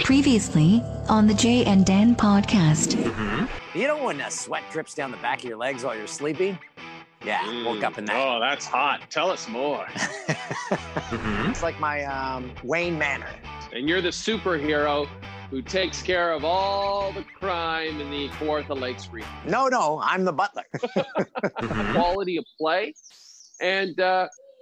Previously on the Jay and Dan Podcast. Mm-hmm. You know when a sweat drips down the back of your legs while you're sleeping? Yeah, woke up in that. Oh, that's hot. Tell us more. Mm-hmm. It's like my Wayne Manor. And you're the superhero who takes care of all the crime in the Four of Lakes region. No, I'm the butler. Quality of play. And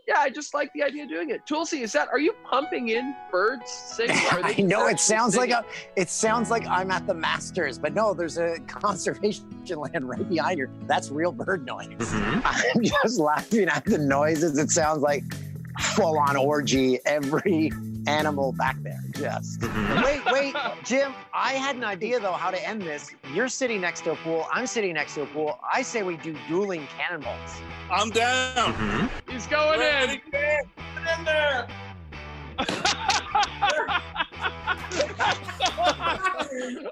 yeah, I just like the idea of doing it. Tulsi, are you pumping in birds singing? I know it sounds like I'm at the Masters, but no, there's a conservation land right behind her. That's real bird noise. Mm-hmm. I'm just laughing at the noises. It sounds like full-on orgy, every animal back there. Just wait, Jim, I had an idea though how to end this. You're sitting next to a pool, I'm sitting next to a pool. I say we do dueling cannonballs. I'm down. Mm-hmm. He's going in. Get in there.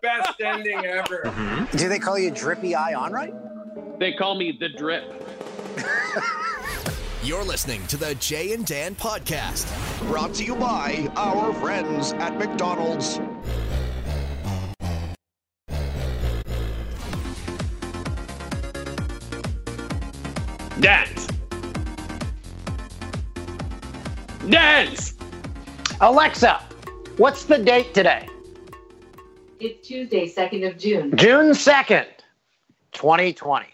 Best ending ever. Mm-hmm. Do they call you Drippy Eye Onright? They call me The Drip. You're listening to the Jay and Dan Podcast, brought to you by our friends at McDonald's. Dance! Alexa, what's the date today? It's Tuesday, 2nd of June. June 2nd, 2020.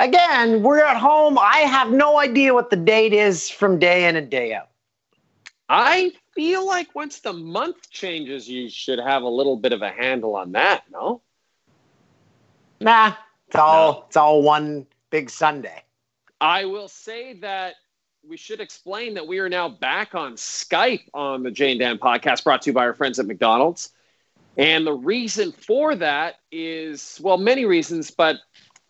Again, we're at home. I have no idea what the date is from day in and day out. I feel like once the month changes, you should have a little bit of a handle on that, no? Nah, it's all one big Sunday. I will say that we should explain that we are now back on Skype on the Jay and Dan Podcast, brought to you by our friends at McDonald's. And the reason for that is, well, many reasons, but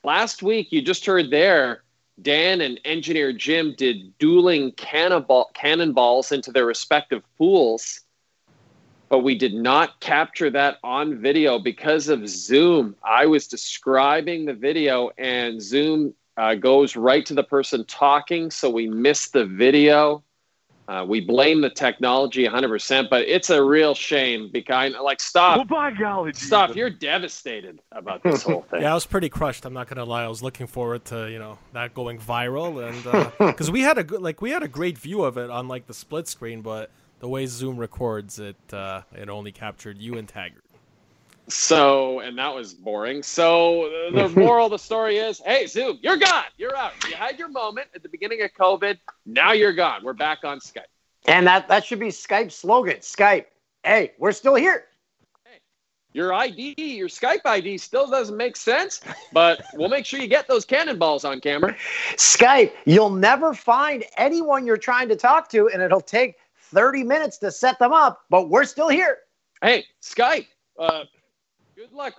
last week, you just heard there, Dan and Engineer Jim did dueling cannonballs into their respective pools, but we did not capture that on video because of Zoom. I was describing the video, and Zoom goes right to the person talking, so we missed the video. We blame the technology 100%, but it's a real shame because, stop. Well, by golly, stop. You're devastated about this whole thing. Yeah, I was pretty crushed. I'm not going to lie. I was looking forward to, that going viral, and because we had a great view of it on the split screen, but the way Zoom records it, it only captured you and Taggart. So, and that was boring. So the moral of the story is, hey, Zoom, you're gone. You're out. You had your moment at the beginning of COVID. Now you're gone. We're back on Skype. And that should be Skype's slogan. Skype, hey, we're still here. Hey, your Skype ID still doesn't make sense, but we'll make sure you get those cannonballs on camera. Skype, you'll never find anyone you're trying to talk to, and it'll take 30 minutes to set them up, but we're still here. Hey, Skype, good luck.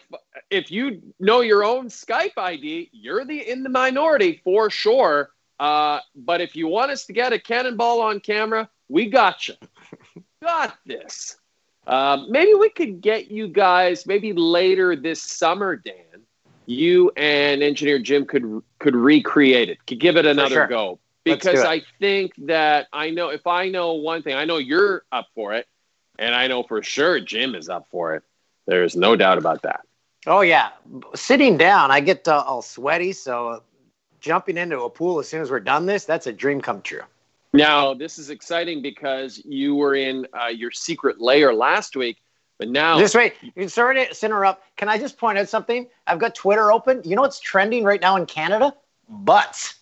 If you know your own Skype ID, you're in the minority for sure. But if you want us to get a cannonball on camera, we got you. Got this. Maybe we could get you guys maybe later this summer, Dan. You and Engineer Jim could recreate it. Could give it another go. Because I think that if I know one thing, I know you're up for it. And I know for sure Jim is up for it. There's no doubt about that. Oh, yeah. Sitting down, I get all sweaty. So jumping into a pool as soon as we're done this, that's a dream come true. Now, this is exciting because you were in your secret lair last week. But now... This way, sorry to interrupt. Can I just point out something? I've got Twitter open. You know what's trending right now in Canada? Butts.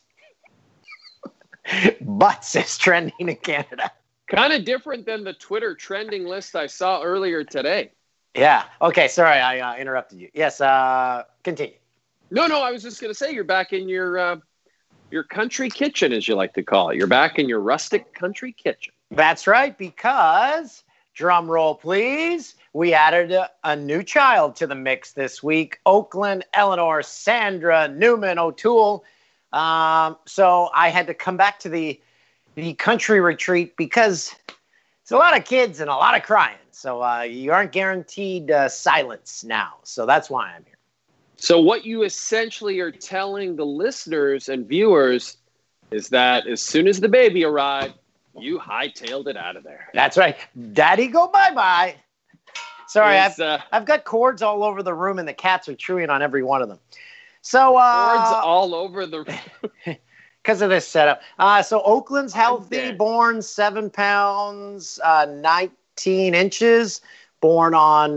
Butts is trending in Canada. Kind of different than the Twitter trending list I saw earlier today. Yeah. Okay. Sorry, I interrupted you. Yes. Continue. No. I was just going to say you're back in your country kitchen, as you like to call it. You're back in your rustic country kitchen. That's right. Because drum roll, please. We added a new child to the mix this week. Oakland Eleanor Sandra Newman O'Toole. So I had to come back to the country retreat because it's a lot of kids and a lot of crying. So you aren't guaranteed silence now. So that's why I'm here. So what you essentially are telling the listeners and viewers is that as soon as the baby arrived, You hightailed it out of there. That's right. Daddy, go bye-bye. Sorry, I've got cords all over the room, and the cats are chewing on every one of them. So cords all over the room. Because of this setup. So Oakland's healthy, born 7 pounds, 19 inches, born on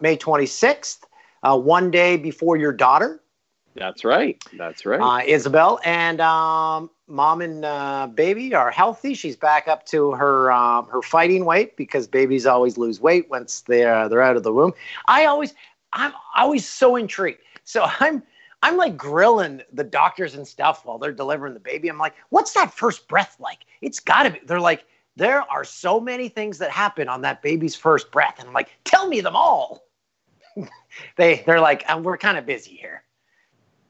May 26th, one day before your daughter. That's right. That's right. Isabel and mom and baby are healthy. She's back up to her her fighting weight because babies always lose weight once they're out of the womb. I'm always so intrigued. So I'm like grilling the doctors and stuff while they're delivering the baby. I'm like, what's that first breath like? It's got to be. They're like, there are so many things that happen on that baby's first breath, and I'm like, tell me them all. They're like, we're kind of busy here.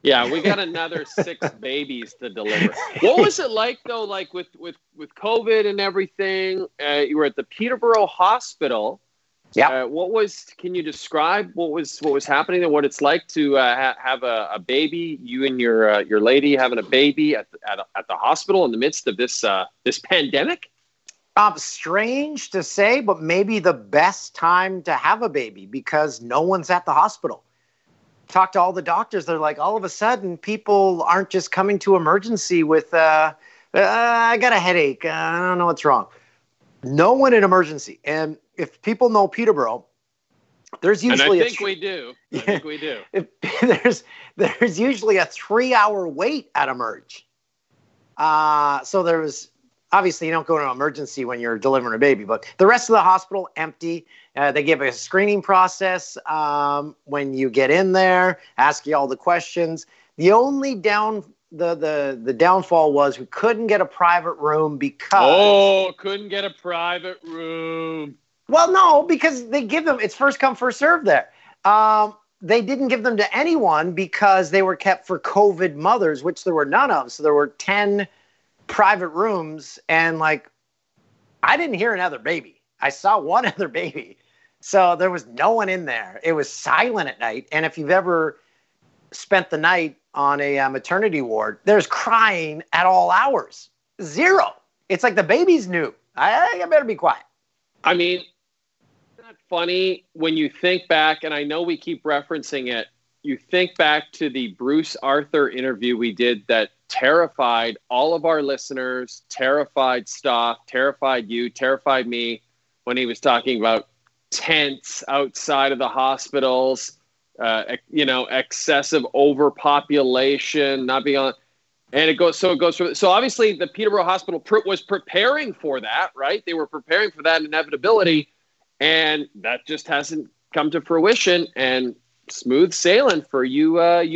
Yeah, we got another 6 babies to deliver. What was it like, though, like with COVID and everything? You were at the Peterborough Hospital. Yeah. Can you describe what was happening and what it's like to have a baby, you and your lady having a baby at the hospital in the midst of this pandemic? Strange to say, but maybe the best time to have a baby because no one's at the hospital. Talk to all the doctors. They're like, all of a sudden, people aren't just coming to emergency with, I got a headache. I don't know what's wrong. No one in emergency. And if people know Peterborough, there's usually I think we do. There's usually a 3-hour wait at Emerge. So there was, obviously, you don't go to an emergency when you're delivering a baby, but the rest of the hospital, empty. They give a screening process when you get in there, ask you all the questions. The only the downfall was we couldn't get a private room because... Oh, couldn't get a private room. Well, no, because they give them... It's first come, first serve there. They didn't give them to anyone because they were kept for COVID mothers, which there were none of. So there were 10... private rooms, and like I didn't hear another baby. I saw one other baby. So there was no one in there. It was silent at night. And if you've ever spent the night on a maternity ward, there's crying at all hours. Zero. It's like the baby's new. I better be quiet. I mean, isn't that funny when you think back, and I know we keep referencing it, you think back to the Bruce Arthur interview we did that terrified all of our listeners, terrified Stoff, terrified you, terrified me when he was talking about tents outside of the hospitals, excessive overpopulation, not being on. And it goes through. So obviously the Peterborough Hospital was preparing for that, right? They were preparing for that inevitability, and that just hasn't come to fruition. And smooth sailing for you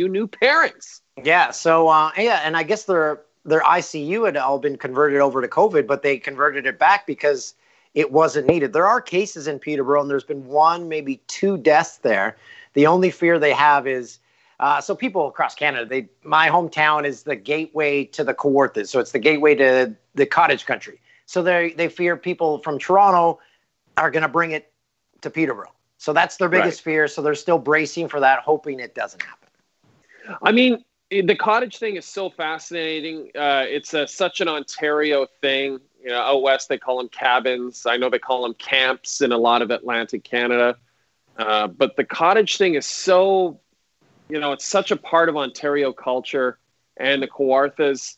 new parents. Yeah. So, and I guess their ICU had all been converted over to COVID, but they converted it back because it wasn't needed. There are cases in Peterborough, and there's been one, maybe 2 deaths there. The only fear they have is, so people across Canada, my hometown is the gateway to the Kawarthas. So it's the gateway to the cottage country. So they fear people from Toronto are going to bring it to Peterborough. So that's their biggest fear. So they're still bracing for that, hoping it doesn't happen. I mean, the cottage thing is so fascinating. It's such an Ontario thing. You know, out west, they call them cabins. I know they call them camps in a lot of Atlantic Canada. But the cottage thing is so, it's such a part of Ontario culture and the Kawarthas.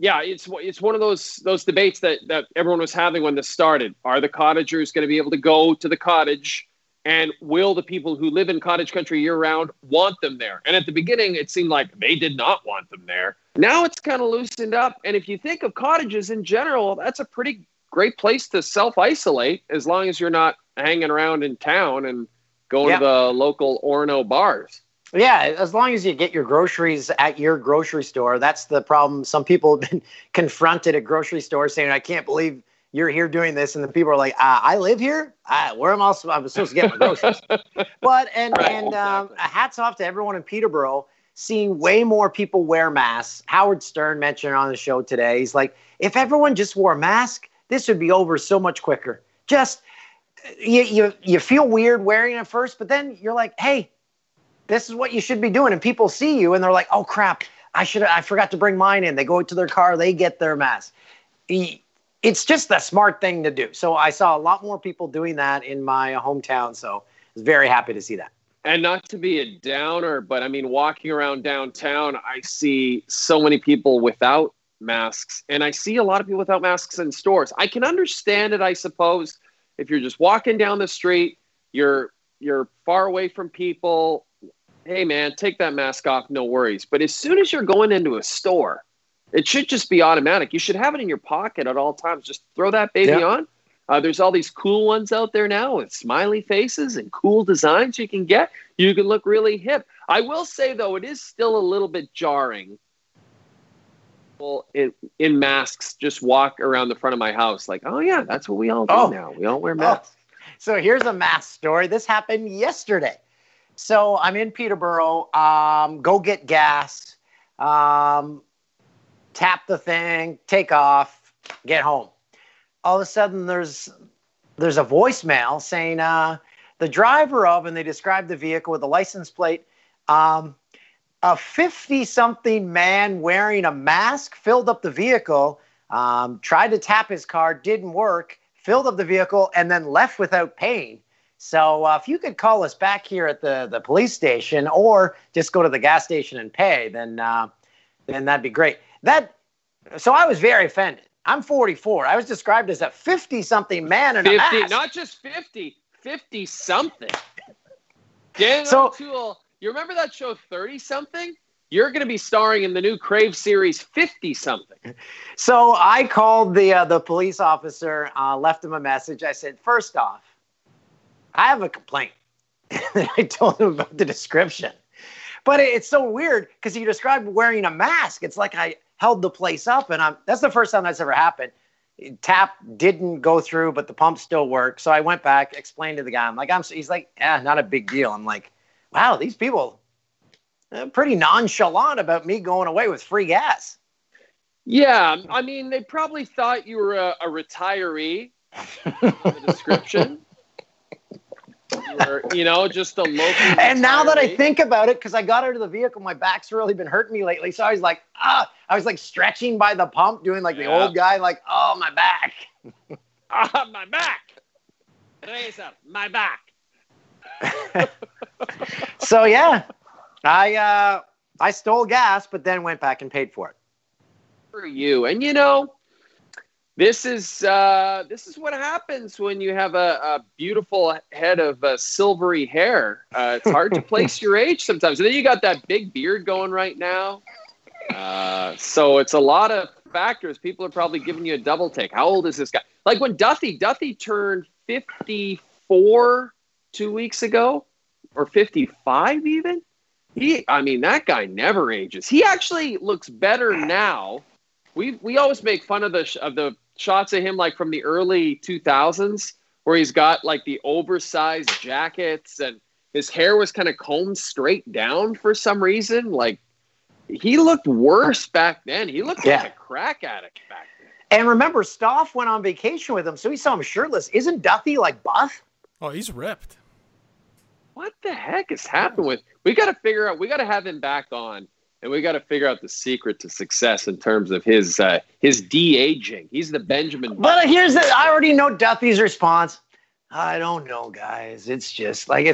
Yeah, it's one of those debates that everyone was having when this started. Are the cottagers going to be able to go to the cottage, and will the people who live in cottage country year-round want them there? And at the beginning, it seemed like they did not want them there. Now it's kind of loosened up, and if you think of cottages in general, that's a pretty great place to self-isolate as long as you're not hanging around in town and going to the local Orno bars. Yeah, as long as you get your groceries at your grocery store. That's the problem. Some people have been confronted at grocery stores saying, I can't believe you're here doing this. And the people are like, I live here? Where am I supposed to get my groceries? Hats off to everyone in Peterborough, seeing way more people wear masks. Howard Stern mentioned on the show today, he's like, if everyone just wore a mask, this would be over so much quicker. Just, you feel weird wearing it first, but then you're like, hey, this is what you should be doing. And people see you and they're like, oh crap, I forgot to bring mine in. They go to their car, they get their mask. it's just a smart thing to do. So I saw a lot more people doing that in my hometown. So I was very happy to see that. And not to be a downer, but I mean, walking around downtown, I see so many people without masks. And I see a lot of people without masks in stores. I can understand it, I suppose, if you're just walking down the street, you're far away from people. Hey, man, take that mask off. No worries. But as soon as you're going into a store, it should just be automatic. You should have it in your pocket at all times. Just throw that baby on. There's all these cool ones out there now with smiley faces and cool designs you can get. You can look really hip. I will say, though, it is still a little bit jarring. People in masks just walk around the front of my house like, oh, yeah, that's what we all do now. We all wear masks. Oh. So here's a mask story. This happened yesterday. So I'm in Peterborough. Go get gas. Tap the thing, take off, get home. All of a sudden, there's a voicemail saying the driver of, and they describe the vehicle with a license plate, a 50-something man wearing a mask filled up the vehicle, tried to tap his car, didn't work, filled up the vehicle, and then left without paying. So if you could call us back here at the police station or just go to the gas station and pay, then that'd be great. So I was very offended. I'm 44. I was described as a 50-something man in a mask. Not just 50, 50-something. Dan O'Toole, you remember that show 30-something? You're going to be starring in the new Crave series 50-something. So I called the police officer, left him a message. I said, first off, I have a complaint. I told him about the description. But it's so weird because you described wearing a mask. It's like I held the place up, and that's the first time that's ever happened. Tap didn't go through, but the pump still worked. So I went back, explained to the guy. I'm like, he's like, yeah, not a big deal. I'm like, wow, these people are pretty nonchalant about me going away with free gas. Yeah, I mean, they probably thought you were a retiree in the description. Just a local. And now that I think about it, because I got out of the vehicle, my back's really been hurting me lately. So I was like, I was like stretching by the pump, doing like the old guy, like, oh, my back. My back. Raise up, my back. So, yeah, I stole gas, but then went back and paid for it. For you. And, This is what happens when you have a beautiful head of silvery hair. It's hard to place your age sometimes. And then you got that big beard going right now. So it's a lot of factors. People are probably giving you a double take. How old is this guy? Like when Duffy turned 54 2 weeks ago, or 55 even. That guy never ages. He actually looks better now. We always make fun of the shots of him, like from the early 2000s, where he's got like the oversized jackets and his hair was kind of combed straight down for some reason. Like he looked worse back then. He looked like a crack addict back then. And remember, Stoff went on vacation with him, so he saw him shirtless. Isn't Duffy like buff? Oh, he's ripped. What the heck is happening with? We got to have him back on. And we got to figure out the secret to success in terms of his de-aging. He's the Benjamin. But I already know Duffy's response. I don't know, guys. It's just like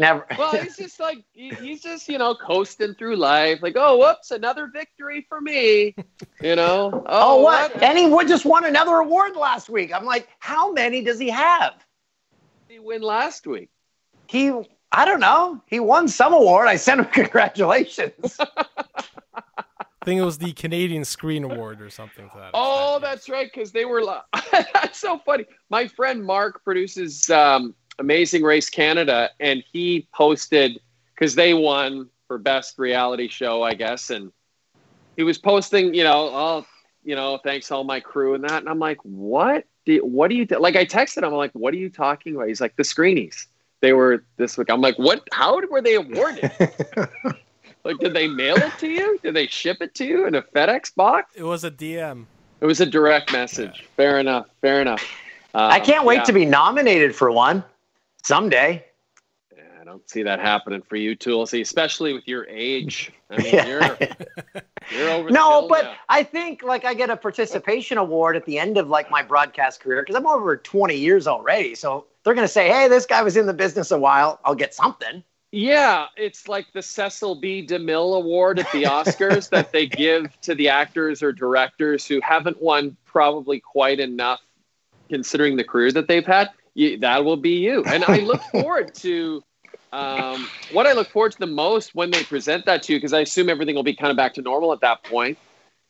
never. Well, he's just like he's just coasting through life. Like whoops, another victory for me. Oh, what? And he just won another award last week. I'm like, how many does he have? He won last week. I don't know. He won some award. I sent him congratulations. I think it was the Canadian Screen Award or something. That's right, because they were that's so funny. My friend Mark produces Amazing Race Canada, and he posted, because they won for best reality show, I guess, and he was posting, thanks all my crew and that, and I'm like, I texted him, I'm like, what are you talking about? He's like, the screenies. They were this week. I'm like, what? How were they awarded? Like, did they mail it to you? Did they ship it to you in a FedEx box? It was a DM. It was a direct message. Yeah. Fair enough. I can't wait to be nominated for one someday. Yeah, I don't see that happening for you, Tulsi, especially with your age. I mean, You're over no, but now. I think like I get a participation award at the end of like my broadcast career because I'm over 20 years already. So they're going to say, hey, this guy was in the business a while. I'll get something. Yeah, it's like the Cecil B. DeMille Award at the Oscars that they give to the actors or directors who haven't won probably quite enough considering the career that they've had. That will be you. And I look forward to what I look forward to the most when they present that to you, because I assume everything will be kind of back to normal at that point,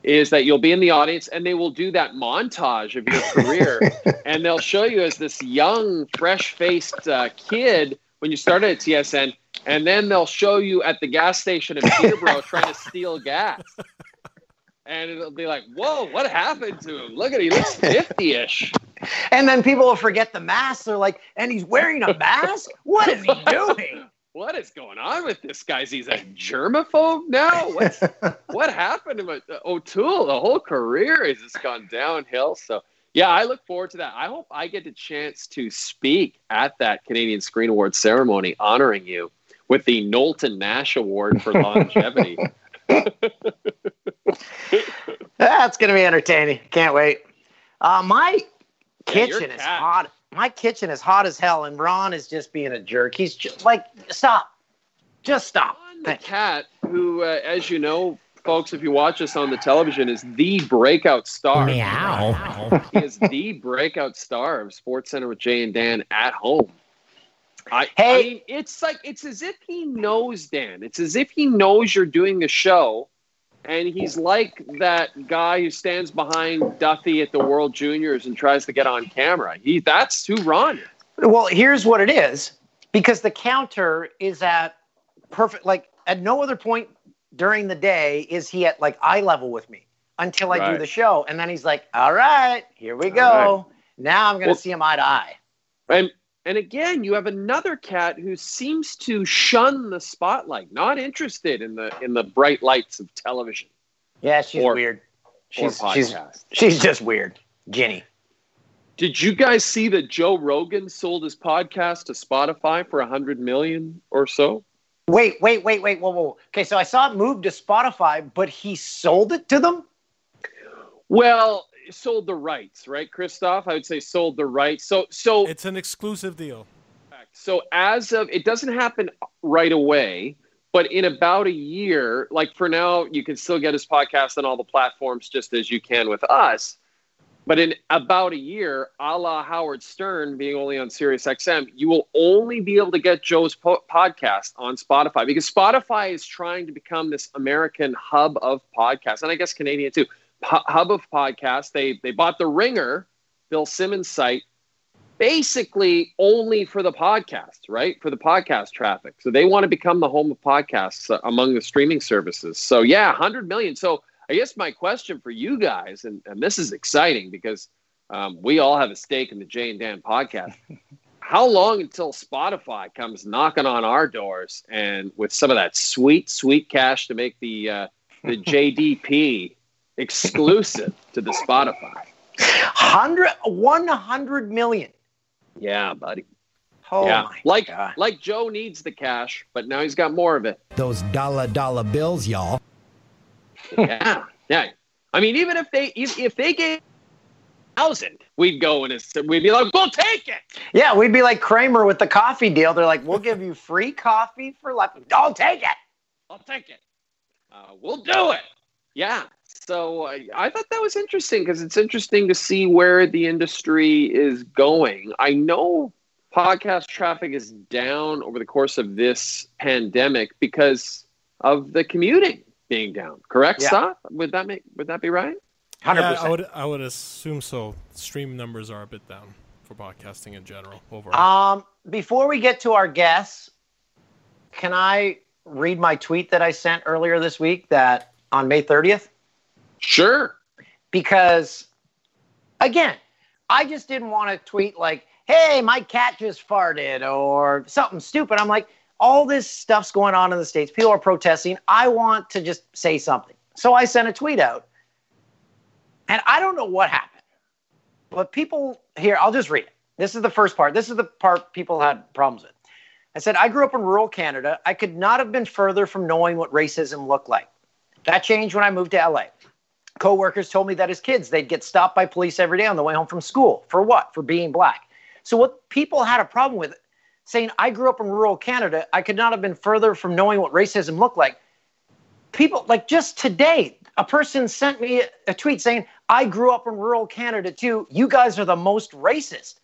is that you'll be in the audience and they will do that montage of your career and they'll show you as this young, fresh-faced kid when you started at TSN, and then they'll show you at the gas station in Peterborough trying to steal gas. And it'll be like, whoa, what happened to him? Look at him, he looks 50-ish. And then people will forget the mask. They're like, and he's wearing a mask? What is he doing? What is going on with this guy? Is he a germaphobe now? What happened to O'Toole? The whole career has just gone downhill. So, yeah, I look forward to that. I hope I get the chance to speak at that Canadian Screen Award ceremony honoring you with the Knowlton Nash Award for longevity. That's going to be entertaining. Can't wait. My kitchen is hot. My kitchen is hot as hell, and Ron is just being a jerk. He's just like, stop. Just stop. Ron the cat, who, as you know, folks, if you watch us on the television, is the breakout star. Meow. He is the breakout star of SportsCenter with Jay and Dan at home. I mean, it's as if he knows Dan. It's as if he knows you're doing the show, and he's like that guy who stands behind Duffy at the World Juniors and tries to get on camera. That's who Ron is. Well, here's what it is, because the counter is at perfect. Like at no other point during the day is he at like eye level with me until I do the show, and then he's like, "All right, here we go. Right. Now I'm going to see him eye to eye." And again, you have another cat who seems to shun the spotlight, not interested in the bright lights of television. Yeah, she's weird. She's just weird. Ginny. Did you guys see that Joe Rogan sold his podcast to Spotify for $100 million or so? Wait. Whoa. Okay, so I saw it moved to Spotify, but he sold it to them? Well, sold the rights, right, Christoph? I would say sold the rights. So it's an exclusive deal. So as of, it doesn't happen right away, but in about a year, like for now, you can still get his podcast on all the platforms just as you can with us. But in about a year, a la Howard Stern being only on Sirius XM, you will only be able to get Joe's podcast on Spotify, because Spotify is trying to become this American hub of podcasts, and I guess Canadian too. Hub of podcasts. They bought the Ringer, Bill Simmons site, basically only for the podcast, right? For the podcast traffic. So they want to become the home of podcasts among the streaming services. So yeah, $100 million. So I guess my question for you guys, and this is exciting because we all have a stake in the Jay and Dan podcast. How long until Spotify comes knocking on our doors and with some of that sweet, sweet cash to make the JDP exclusive to the Spotify? 100 million. Yeah, buddy. Oh yeah. My God. Like Joe needs the cash, but now he's got more of it. Those dollar bills, y'all. Yeah. Yeah. I mean, even if they gave 1,000, we'd go and we'd be like, we'll take it. Yeah, we'd be like Kramer with the coffee deal. They're like, we'll give you free coffee for life. Don't take it. I'll take it. We'll do it. Yeah. So I thought that was interesting, because it's interesting to see where the industry is going. I know podcast traffic is down over the course of this pandemic because of the commuting being down. Correct, yeah. Seth? Would that be right? 100%. Yeah, I would assume so. Stream numbers are a bit down for podcasting in general overall. Before we get to our guests, can I read my tweet that I sent earlier this week that on May 30th? Sure. Because, again, I just didn't want to tweet like, hey, my cat just farted or something stupid. I'm like, all this stuff's going on in the States. People are protesting. I want to just say something. So I sent a tweet out. And I don't know what happened. But people here, I'll just read it. This is the first part. This is the part people had problems with. I said, I grew up in rural Canada. I could not have been further from knowing what racism looked like. That changed when I moved to LA. Coworkers told me that as kids, they'd get stopped by police every day on the way home from school. For what? For being black. So what people had a problem with, saying, I grew up in rural Canada, I could not have been further from knowing what racism looked like. People, like just today, a person sent me a tweet saying, I grew up in rural Canada too. You guys are the most racist.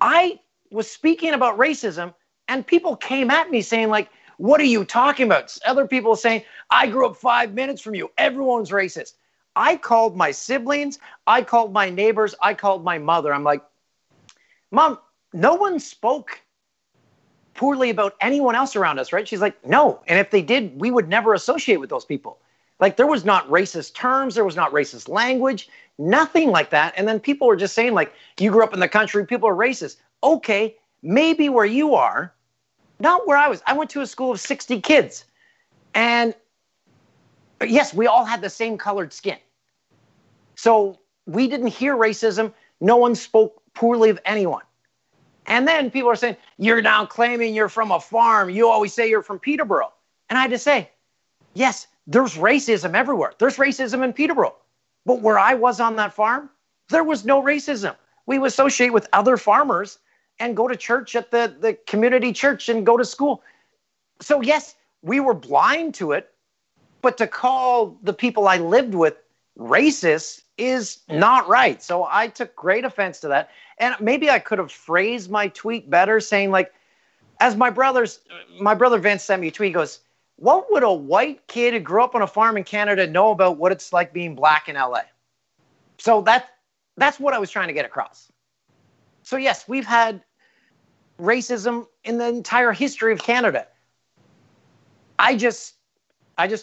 I was speaking about racism and people came at me saying, like, what are you talking about? Other people saying, I grew up 5 minutes from you. Everyone's racist. I called my siblings. I called my neighbors. I called my mother. I'm like, Mom, no one spoke poorly about anyone else around us, right? She's like, no. And if they did, we would never associate with those people. Like, there was not racist terms. There was not racist language, nothing like that. And then people were just saying, like, you grew up in the country. People are racist. Okay, maybe where you are, not where I was. I went to a school of 60 kids. And yes, we all had the same colored skin. So we didn't hear racism. No one spoke poorly of anyone. And then people are saying, you're now claiming you're from a farm. You always say you're from Peterborough. And I had to say, yes, there's racism everywhere. There's racism in Peterborough. But where I was on that farm, there was no racism. We would associate with other farmers and go to church at the community church and go to school. So yes, we were blind to it. But to call the people I lived with racist is not right. So I took great offense to that. And maybe I could have phrased my tweet better, saying, like, as my brother Vince sent me a tweet, he goes, what would a white kid who grew up on a farm in Canada know about what it's like being black in LA? So that's what I was trying to get across. So yes, we've had racism in the entire history of Canada. I just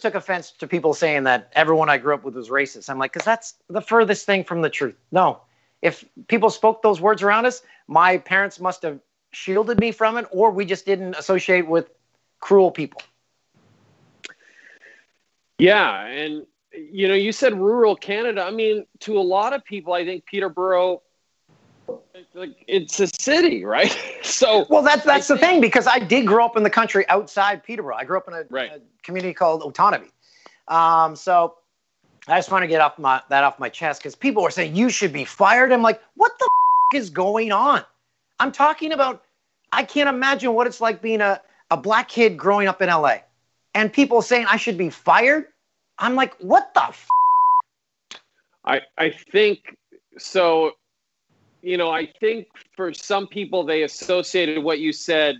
took offense to people saying that everyone I grew up with was racist. I'm like, because that's the furthest thing from the truth. No, if people spoke those words around us, my parents must have shielded me from it, or we just didn't associate with cruel people. Yeah, and, you know, you said rural Canada. I mean, to a lot of people, I think Peterborough, it's a city, right? So, well, that's the thing, because I did grow up in the country outside Peterborough. I grew up in a community called Otonabee. So I just want to get off my chest, because people were saying you should be fired. I'm like, what the is going on? I'm talking about, I can't imagine what it's like being a black kid growing up in LA, and people saying I should be fired. I'm like, what the I think so. You know, I think for some people, they associated what you said,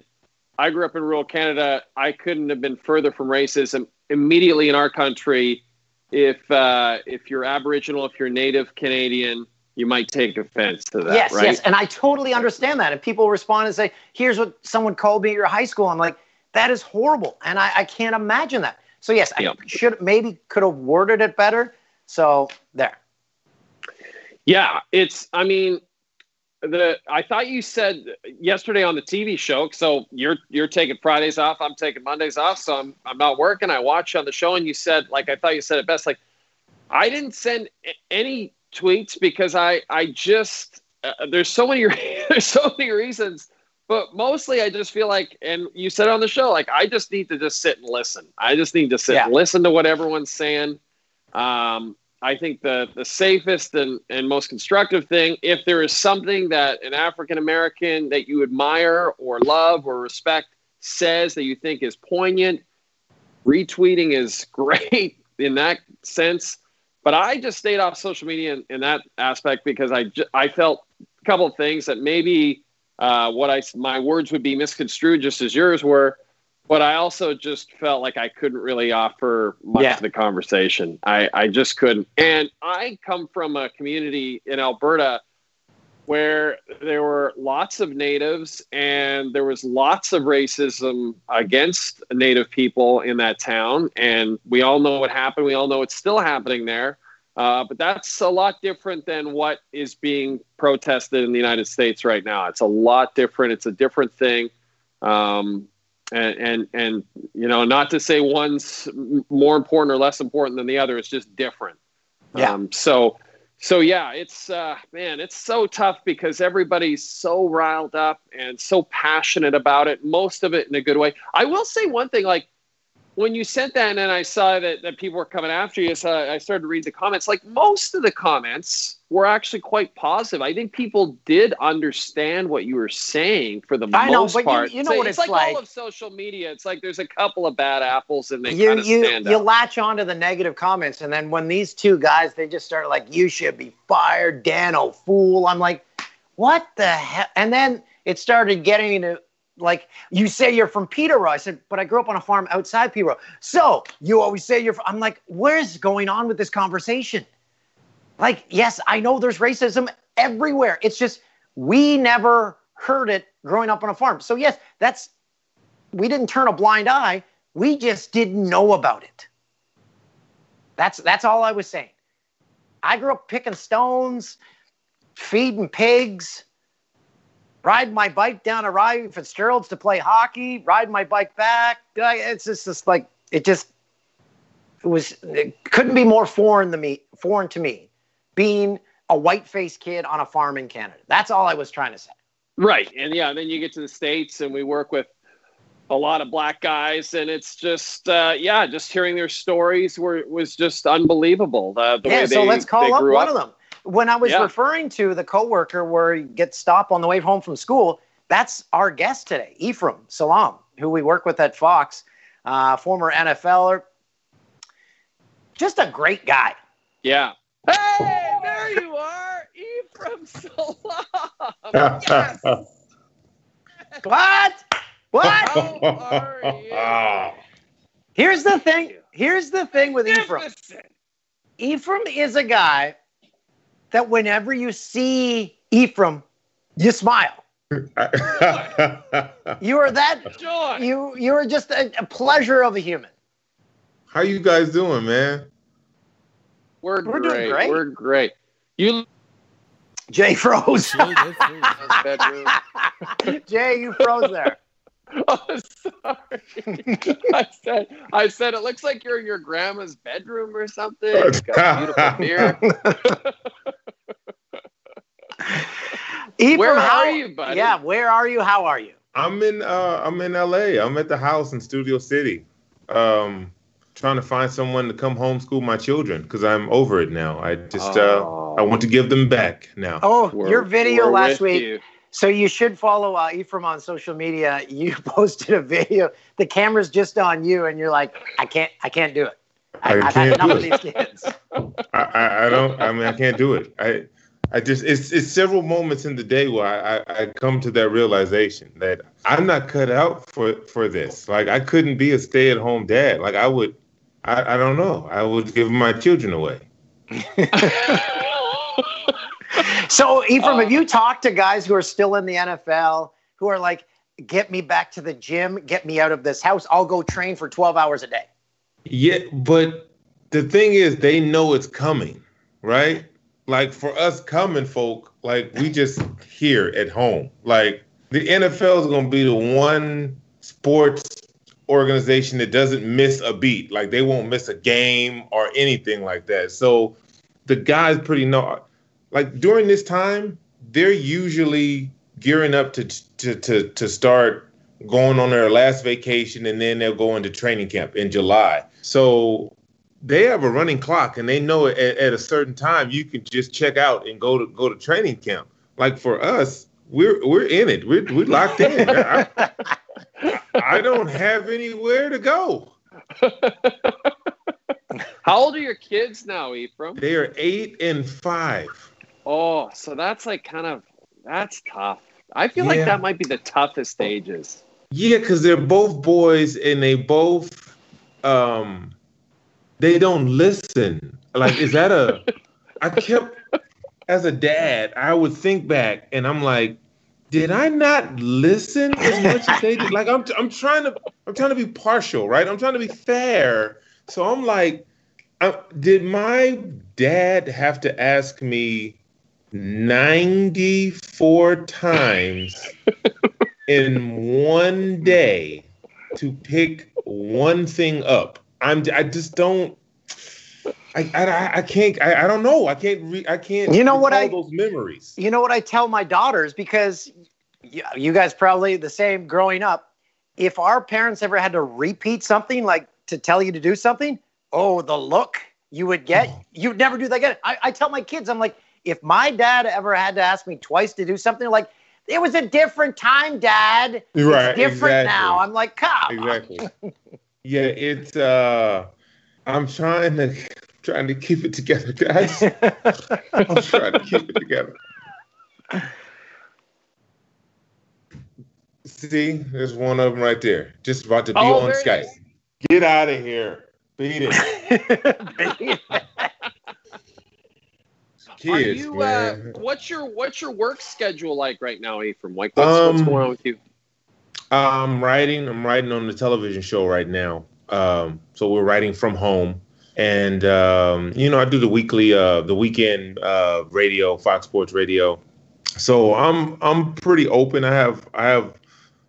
I grew up in rural Canada, I couldn't have been further from racism. Immediately in our country, if you're Aboriginal, if you're Native Canadian, you might take offense to that, yes, right? Yes, and I totally understand that. And people respond and say, here's what someone called me at your high school. I'm like, that is horrible, and I can't imagine that. So yes, yeah. I could have worded it better. So there. Yeah, I thought you said yesterday on the TV show, so you're taking Fridays off, I'm taking Mondays off, so I'm not working. I watch on the show, and you said, like, I thought you said it best, like, I didn't send any tweets because I just there's so many reasons, but mostly I just feel like, and you said on the show, like, I just need to just sit and listen. I just need to sit and listen to what everyone's saying. I think the safest and most constructive thing, if there is something that an African-American that you admire or love or respect says that you think is poignant, retweeting is great in that sense. But I just stayed off social media in that aspect because I felt a couple of things that maybe my words would be misconstrued just as yours were. But I also just felt like I couldn't really offer much of the conversation. I just couldn't. And I come from a community in Alberta where there were lots of natives and there was lots of racism against native people in that town. And we all know what happened. We all know it's still happening there. But that's a lot different than what is being protested in the United States right now. It's a lot different. It's a different thing. And you know, not to say one's more important or less important than the other. It's just different. Yeah. So yeah, it's man, it's so tough because everybody's so riled up and so passionate about it. Most of it in a good way. I will say one thing, like when you sent that and I saw that people were coming after you, so I started to read the comments. Like, most of the comments were actually quite positive. I think people did understand what you were saying for the most part. You know so what it's like all of social media. It's like there's a couple of bad apples and they kind of stand out. You latch onto the negative comments, and then when these two guys, they just started like, you should be fired, Dano, fool. I'm like, what the hell? And then it started getting to, like, you say you're from Peterborough. I said, but I grew up on a farm outside Peterborough. So you always say you're from, I'm like, where's going on with this conversation? Like, yes, I know there's racism everywhere. It's just, we never heard it growing up on a farm. So yes, we didn't turn a blind eye. We just didn't know about it. That's all I was saying. I grew up picking stones, feeding pigs, ride my bike down to Rye Fitzgerald's to play hockey, ride my bike back. It's just like, it couldn't be more foreign to me, being a white-faced kid on a farm in Canada. That's all I was trying to say. Right. And yeah, then you get to the States and we work with a lot of black guys, and it's just, just hearing their stories was just unbelievable. Let's call up one of them. When I was referring to the coworker where he gets stopped on the way home from school, that's our guest today, Ephraim Salaam, who we work with at Fox, former NFLer. Just a great guy. Yeah. Hey, there you are, Ephraim Salaam. Yes. What? How are you? Here's the thing. Here's the thing with Ephraim. Ephraim is a guy that whenever you see Ephraim, you smile. You are that joy. You are just a pleasure of a human. How you guys doing, man? We're doing great. We're great. You, Jay, froze. Jay, you froze there. Oh, sorry. I said, it looks like you're in your grandma's bedroom or something. It's got a beautiful beer. Where are you, buddy? Yeah, where are you? How are you? I'm in LA. I'm at the house in Studio City. Trying to find someone to come homeschool my children because I'm over it now. I just I want to give them back now. Oh, your video last week. You. So you should follow Ephraim on social media. You posted a video. The camera's just on you, and you're like, I can't do it. I've had enough of these kids. I don't. I mean, I can't do it. I just. It's several moments in the day where I come to that realization that I'm not cut out for this. Like, I couldn't be a stay-at-home dad. Like, I would. I don't know. I would give my children away. So, Ephraim, have you talked to guys who are still in the NFL, who are like, get me back to the gym, get me out of this house, I'll go train for 12 hours a day? Yeah, but the thing is, they know it's coming, right? Like, for us common folk, like, we just here at home. Like, the NFL is going to be the one sports organization that doesn't miss a beat. Like, they won't miss a game or anything like that. So, the guys pretty know... Like, during this time, they're usually gearing up to start going on their last vacation, and then they'll go into training camp in July. So they have a running clock, and they know at a certain time you can just check out and go to training camp. Like, for us, we're in it. We're locked in. I don't have anywhere to go. How old are your kids now, Ephraim? They are 8 and 5. Oh, so that's like that's tough. I feel like that might be the toughest ages. Yeah, because they're both boys and they both, they don't listen. Like, is that as a dad, I would think back and I'm like, did I not listen as much as they did? Like, I'm trying to be partial, right? I'm trying to be fair. So I'm like, did my dad have to ask me 94 times in one day to pick one thing up? I don't know. I can't. You know what? Those memories. You know what I tell my daughters, because you guys probably the same growing up. If our parents ever had to repeat something, like to tell you to do something, oh, the look you would get, you'd never do that again. I tell my kids, I'm like, if my dad ever had to ask me twice to do something, like, it was a different time, Dad. Right, it's different now. I'm like, come on. Yeah, it's I'm trying to keep it together, guys. I'm trying to keep it together. See, there's one of them right there. Just about to be on Skype. Get out of here. Beat it. Beat it. Kids, are you, what's your work schedule like right now, Ephraim? Like, what's going on with you? I'm writing on the television show right now. So we're writing from home, and I do the weekly, the weekend radio, Fox Sports Radio. So I'm pretty open. I have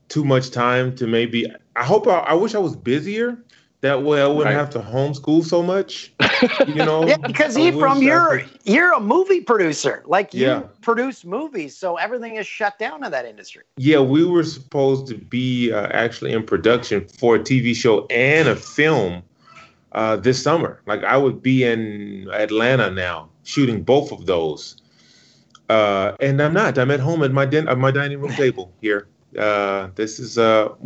too much time to maybe. I wish I was busier. That way I wouldn't have to homeschool so much, Yeah, because Ephraim, you're a movie producer. Like, you produce movies, so everything is shut down in that industry. Yeah, we were supposed to be actually in production for a TV show and a film this summer. Like, I would be in Atlanta now shooting both of those. And I'm not. I'm at home at my dining room table here. We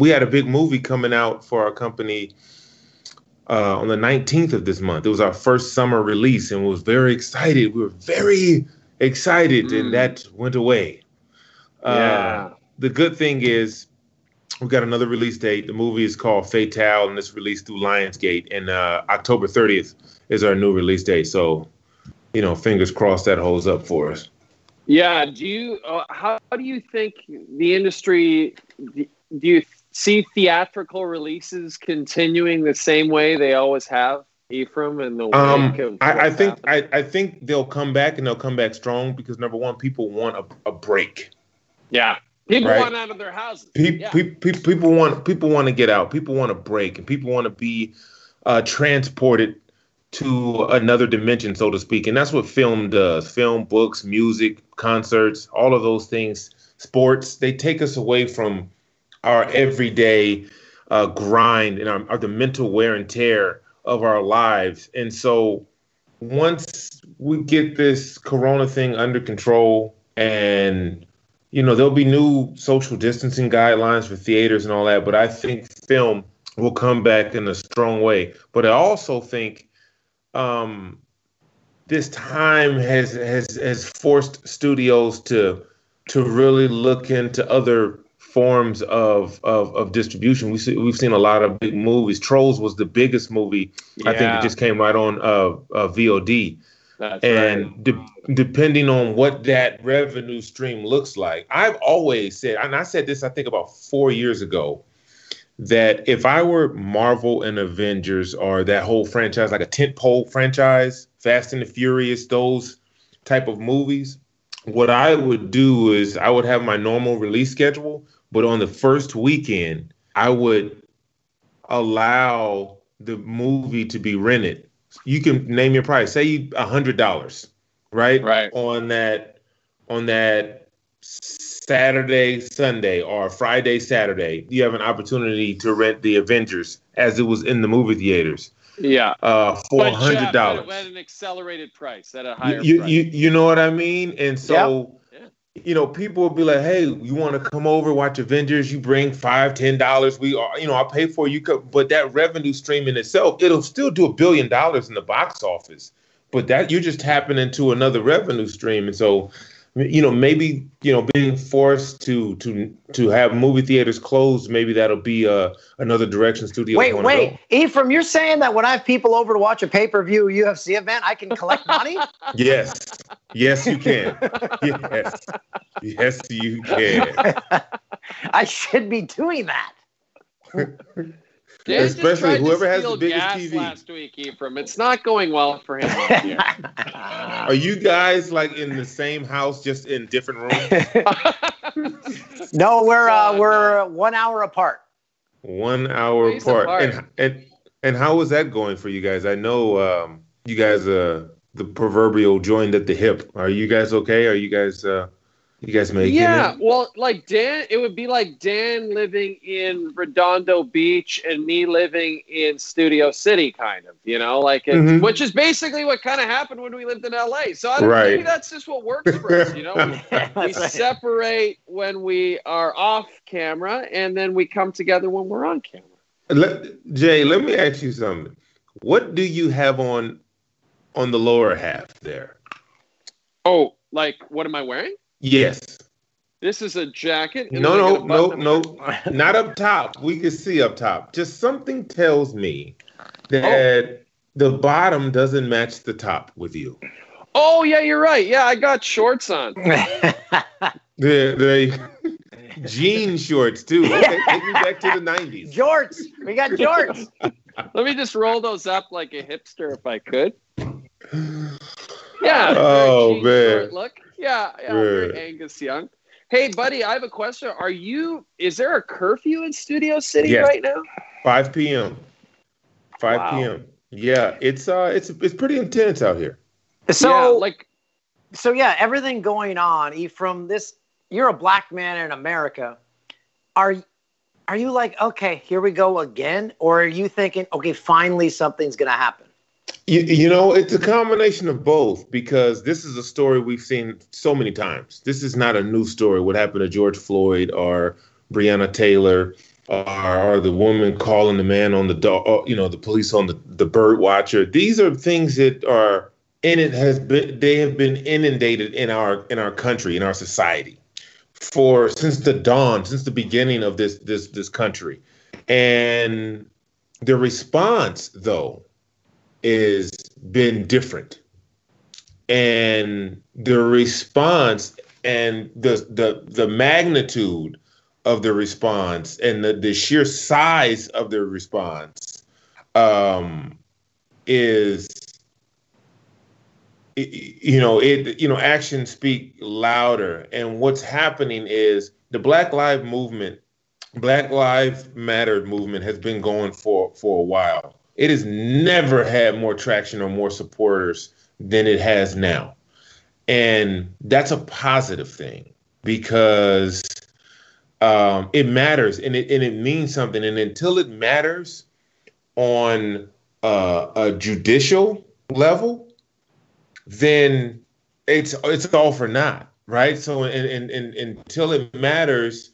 had a big movie coming out for our company on the 19th of this month. It was our first summer release, and we were very excited. And that went away. The good thing is we got another release date. The movie is called Fatale, and it's released through Lionsgate. And October 30th is our new release date. So, fingers crossed that holds up for us. Yeah. Do you? How do you think the industry? Do you see theatrical releases continuing the same way they always have, Ephraim? And the I think they'll come back, and they'll come back strong, because number one, people want a break. Yeah, people want out of their houses. People want to get out. People want a break, and people want to be transported to another dimension, so to speak. And that's what film does. Film, books, music, concerts, all of those things, sports, they take us away from our everyday grind and the mental wear and tear of our lives. And so once we get this corona thing under control, and, there'll be new social distancing guidelines for theaters and all that, but I think film will come back in a strong way. But I also think this time has forced studios to really look into other forms of distribution. We've seen a lot of big movies. Trolls was the biggest movie. Yeah. I think it just came right on VOD. That's right. Depending on what that revenue stream looks like, I've always said, and I said this I think about 4 years ago, that if I were Marvel and Avengers, or that whole franchise, like a tentpole franchise, Fast and the Furious, those type of movies, what I would do is I would have my normal release schedule, but on the first weekend, I would allow the movie to be rented. You can name your price. Say $100, right? Right. On that Saturday, Sunday, or Friday, Saturday, you have an opportunity to rent the Avengers as it was in the movie theaters. Yeah. For $100. At an accelerated price, at a higher price. You know what I mean? And so, people will be like, hey, you want to come over, watch Avengers? You bring $5, $10. I'll pay for you. But that revenue stream in itself, it'll still do $1 billion in the box office. But that you're just tapping into another revenue stream. And so, maybe, being forced to have movie theaters closed, maybe that'll be another direction studio. Wait, Ephraim, you're saying that when I have people over to watch a pay-per-view UFC event, I can collect money? Yes, you can. Yes, you can. I should be doing that. Especially whoever has the biggest TV. Last week, Ephraim, it's not going well for him. Are you guys like in the same house, just in different rooms? No, we're 1 hour apart. 1 hour apart. And how is that going for you guys? I know you guys the proverbial joined at the hip. Are you guys okay? Are you guys You guys make it? Yeah, well, like Dan, it would be like Dan living in Redondo Beach and me living in Studio City, kind of, you know, like, it's, mm-hmm. which is basically what kind of happened when we lived in LA. So I don't know, maybe that's just what works for us, you know. We separate when we are off camera, and then we come together when we're on camera. Jay, let me ask you something. What do you have on the lower half there? Oh, like, what am I wearing? Yes. This is a jacket? No. Not up top. We can see up top. Just something tells me that the bottom doesn't match the top with you. Oh, yeah, you're right. Yeah, I got shorts on. Jean shorts, too. Okay, take me back to the 90s. Jorts. We got jorts. Let me just roll those up like a hipster if I could. Yeah. Oh, man. Short look. Yeah, we're Angus Young. Hey, buddy, I have a question. Is there a curfew in Studio City right now? 5 p.m. 5 wow. p.m. Yeah, it's pretty intense out here. So, everything going on, Ephraim, you're a black man in America. Are you like, okay, here we go again? Or are you thinking, okay, finally something's going to happen? You know, it's a combination of both, because this is a story we've seen so many times. This is not a new story. What happened to George Floyd or Breonna Taylor or the woman calling the man on the dog, you know, the police on the bird watcher. These are things that are they have been inundated in our country, in our society since the beginning of this country. And the response, though, is been different, and the response and the magnitude of the response and the sheer size of the response is, you know, actions speak louder. And what's happening is the Black Lives Matter movement has been going for a while. It has never had more traction or more supporters than it has now. And that's a positive thing, because it matters and it means something. And until it matters on a judicial level, then it's all for naught, right? So and until it matters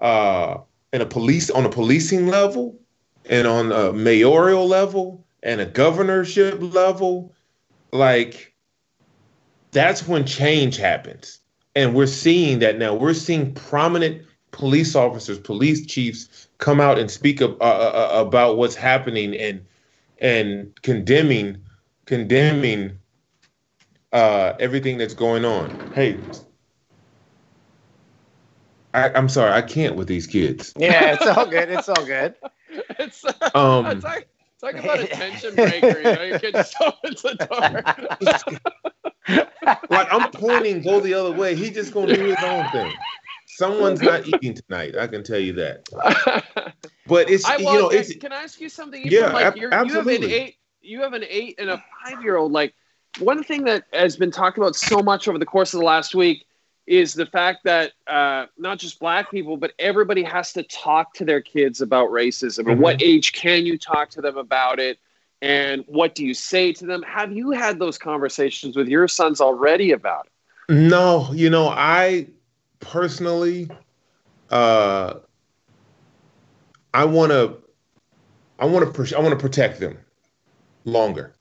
on a policing level, and on a mayoral level and a governorship level, like, that's when change happens. And we're seeing that now. We're seeing prominent police officers, police chiefs come out and speak about what's happening and condemning everything that's going on. Hey, I'm sorry, I can't with these kids. Yeah, it's all good. It's all good. Talk about a tension breaker. You know, your kid just opens the door. Like, I'm pointing, go the other way. He's just gonna do his own thing. Someone's not eating tonight. I can tell you that. But it's can I ask you something? Absolutely. You have an eight and a 5-year-old. Like, one thing that has been talked about so much over the course of the last week is the fact that not just black people, but everybody has to talk to their kids about racism. Mm-hmm. And what age can you talk to them about it? And what do you say to them? Have you had those conversations with your sons already about it? No, you know, I personally, I want to protect them longer.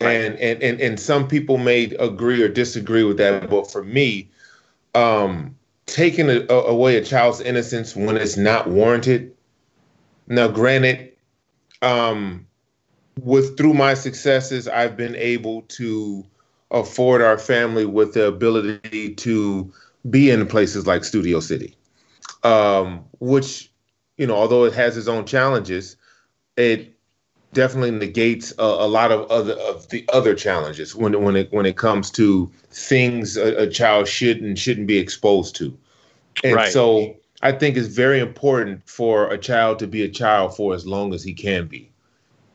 Right. And some people may agree or disagree with that, but for me, taking away a child's innocence when it's not warranted. Now, granted, through my successes, I've been able to afford our family with the ability to be in places like Studio City, which, you know, although it has its own challenges, it definitely negates a lot of the other challenges when it comes to things a child should and shouldn't be exposed to. And right. So I think it's very important for a child to be a child for as long as he can be.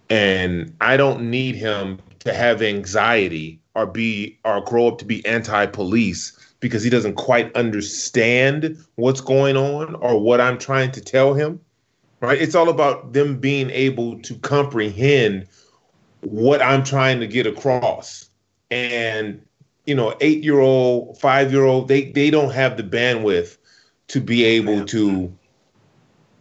And I don't need him to have anxiety or grow up to be anti-police because he doesn't quite understand what's going on or what I'm trying to tell him, right? It's all about them being able to comprehend what I'm trying to get across. And, you know, 8-year-old, 5-year-old, they don't have the bandwidth to be able to,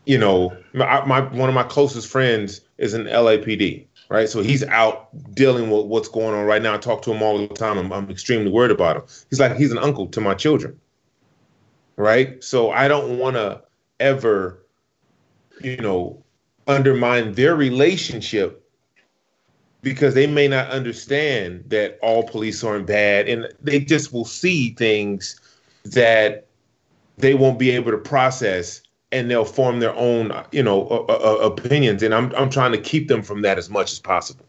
you know, one of my closest friends is in LAPD, right? So he's out dealing with what's going on right now. I talk to him all the time. I'm extremely worried about him. He's an uncle to my children, right? So I don't want to ever, you know, undermine their relationship because they may not understand that all police aren't bad, and they just will see things that they won't be able to process, and they'll form their own, you know, opinions. And I'm trying to keep them from that as much as possible.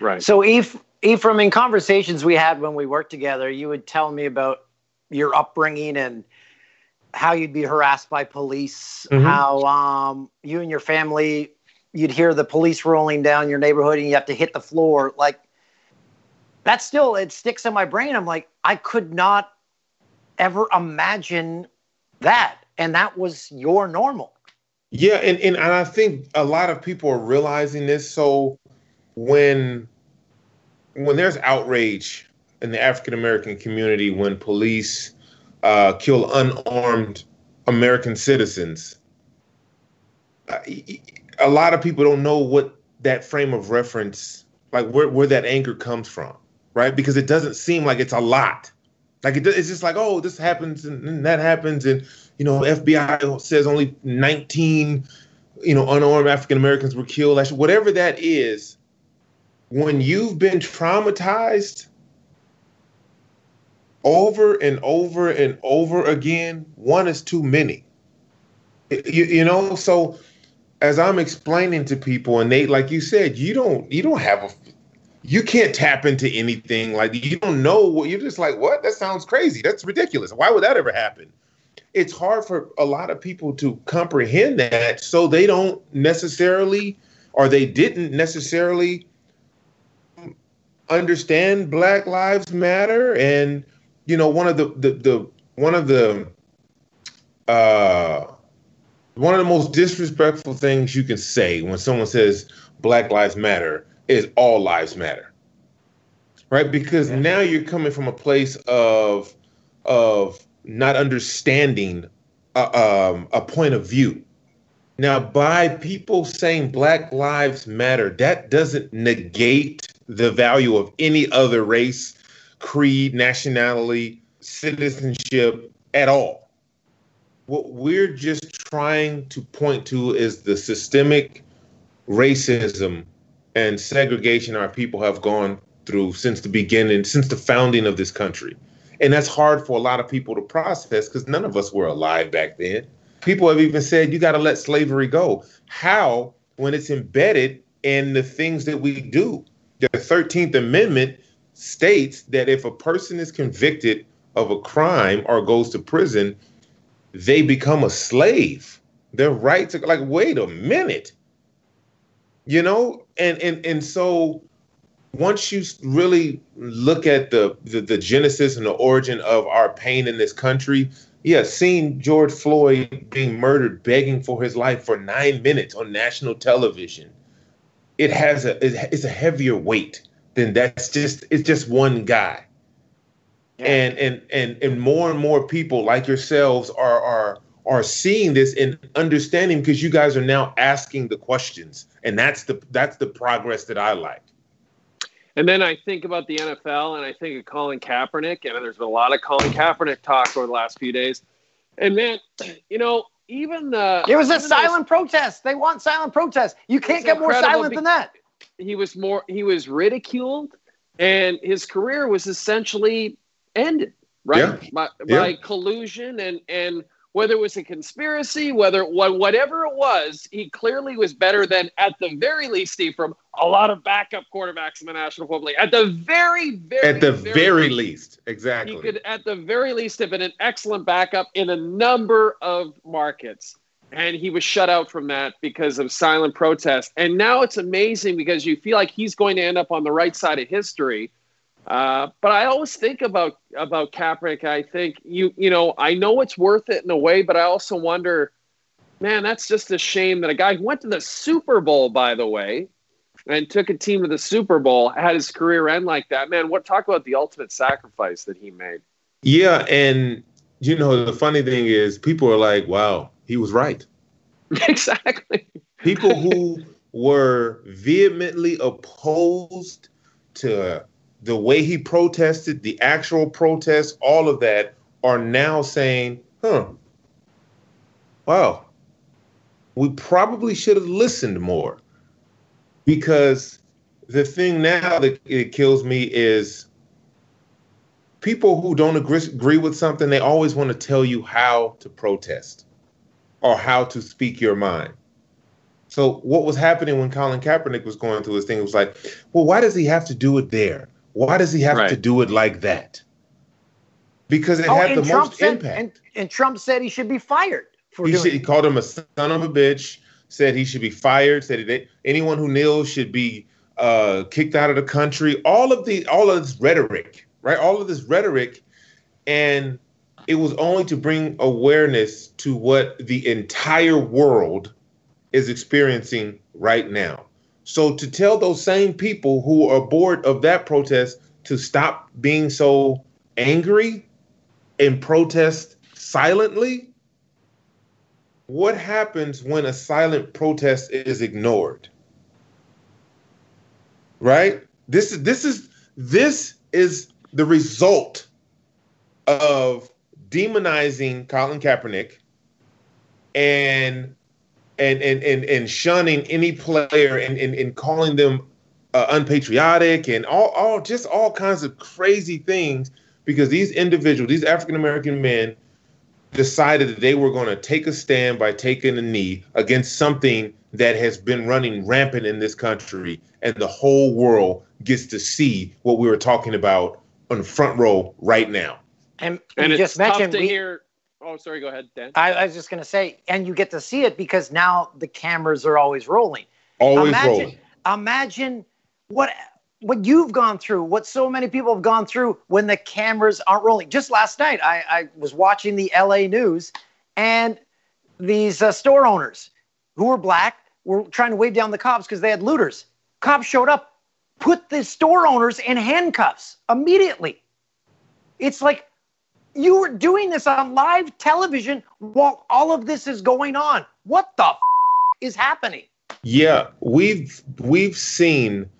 Right. So, Ephraim, in conversations we had when we worked together, you would tell me about your upbringing and how you'd be harassed by police, how you and your family, you'd hear the police rolling down your neighborhood and you have to hit the floor. Like, that still, it sticks in my brain. I'm like, I could not ever imagine that. And that was your normal. Yeah. And I think a lot of people are realizing this. So when there's outrage in the African-American community, when police kill unarmed American citizens, a lot of people don't know what that frame of reference, like where that anger comes from, right? Because it doesn't seem like it's a lot. Like it's just like, oh, this happens and that happens, and you know, FBI says only 19, you know, unarmed African Americans were killed. Actually, whatever that is, when you've been traumatized over and over and over again, one is too many. You know, so as I'm explaining to people, and they, like you said, you don't have you can't tap into anything. Like, you don't know what, you're just like, what? That sounds crazy. That's ridiculous. Why would that ever happen? It's hard for a lot of people to comprehend that. So they don't necessarily, or they didn't necessarily understand Black Lives Matter. And, you know, one of the most disrespectful things you can say when someone says Black Lives Matter is all lives matter, right? Because now you're coming from a place of not understanding a point of view. Now, by people saying Black Lives Matter, that doesn't negate the value of any other race, creed, nationality, citizenship at all. What we're just trying to point to is the systemic racism and segregation our people have gone through since the beginning, since the founding of this country. And that's hard for a lot of people to process because none of us were alive back then. People have even said, you got to let slavery go. How, when it's embedded in the things that we do? The 13th Amendment states that if a person is convicted of a crime or goes to prison, they become a slave. Their rights are like, wait a minute. You know, and so once you really look at the genesis and the origin of our pain in this country, seeing George Floyd being murdered, begging for his life for 9 minutes on national television, it's a heavier weight than it's just one guy. Yeah. And more and more people like yourselves are seeing this and understanding, because you guys are now asking the questions, and that's the progress that I like. And then I think about the NFL, and I think of Colin Kaepernick, and there's been a lot of Colin Kaepernick talk over the last few days. And man, you know, it was a silent protest. They want silent protest. You can't get more silent than that. He was ridiculed, and his career was essentially ended, right? Yeah. By collusion and whether it was a conspiracy, whatever it was, he clearly was better than, at the very least, Steve, from a lot of backup quarterbacks in the National Football League. At the very least, exactly. He could, at the very least, have been an excellent backup in a number of markets. And he was shut out from that because of silent protest. And now it's amazing because you feel like he's going to end up on the right side of history. But I always think about Kaepernick. I think, you know, I know it's worth it in a way, but I also wonder, man, that's just a shame that a guy who went to the Super Bowl, by the way, and took a team to the Super Bowl, had his career end like that. Man, talk about the ultimate sacrifice that he made. Yeah, and, you know, the funny thing is people are like, wow, he was right. Exactly. People who were vehemently opposed to the way he protested, the actual protest, all of that, are now saying, wow, we probably should have listened more. Because the thing now that it kills me is people who don't agree with something, they always want to tell you how to protest or how to speak your mind. So what was happening when Colin Kaepernick was going through his thing, it was like, well, why does he have to do it there? Why does he have to do it like that? Because it had the most impact. And Trump said he should be fired for doing it. He called him a son of a bitch, said he should be fired, said that anyone who kneels should be kicked out of the country. All of this rhetoric. And it was only to bring awareness to what the entire world is experiencing right now. So to tell those same people who are bored of that protest to stop being so angry and protest silently, what happens when a silent protest is ignored? Right? This is the result of demonizing Colin Kaepernick and shunning any player and calling them unpatriotic and all kinds of crazy things, because these individuals, these African-American men, decided that they were going to take a stand by taking a knee against something that has been running rampant in this country, and the whole world gets to see what we were talking about on the front row right now. And it's just mentioned tough to hear. Oh, sorry. Go ahead, Dan. I was just going to say, and you get to see it because now the cameras are always rolling. Imagine what you've gone through, what so many people have gone through when the cameras aren't rolling. Just last night, I was watching the LA news, and these store owners who were black were trying to wave down the cops because they had looters. Cops showed up, put the store owners in handcuffs immediately. It's like, you were doing this on live television while all of this is going on. What the is happening? Yeah, we've seen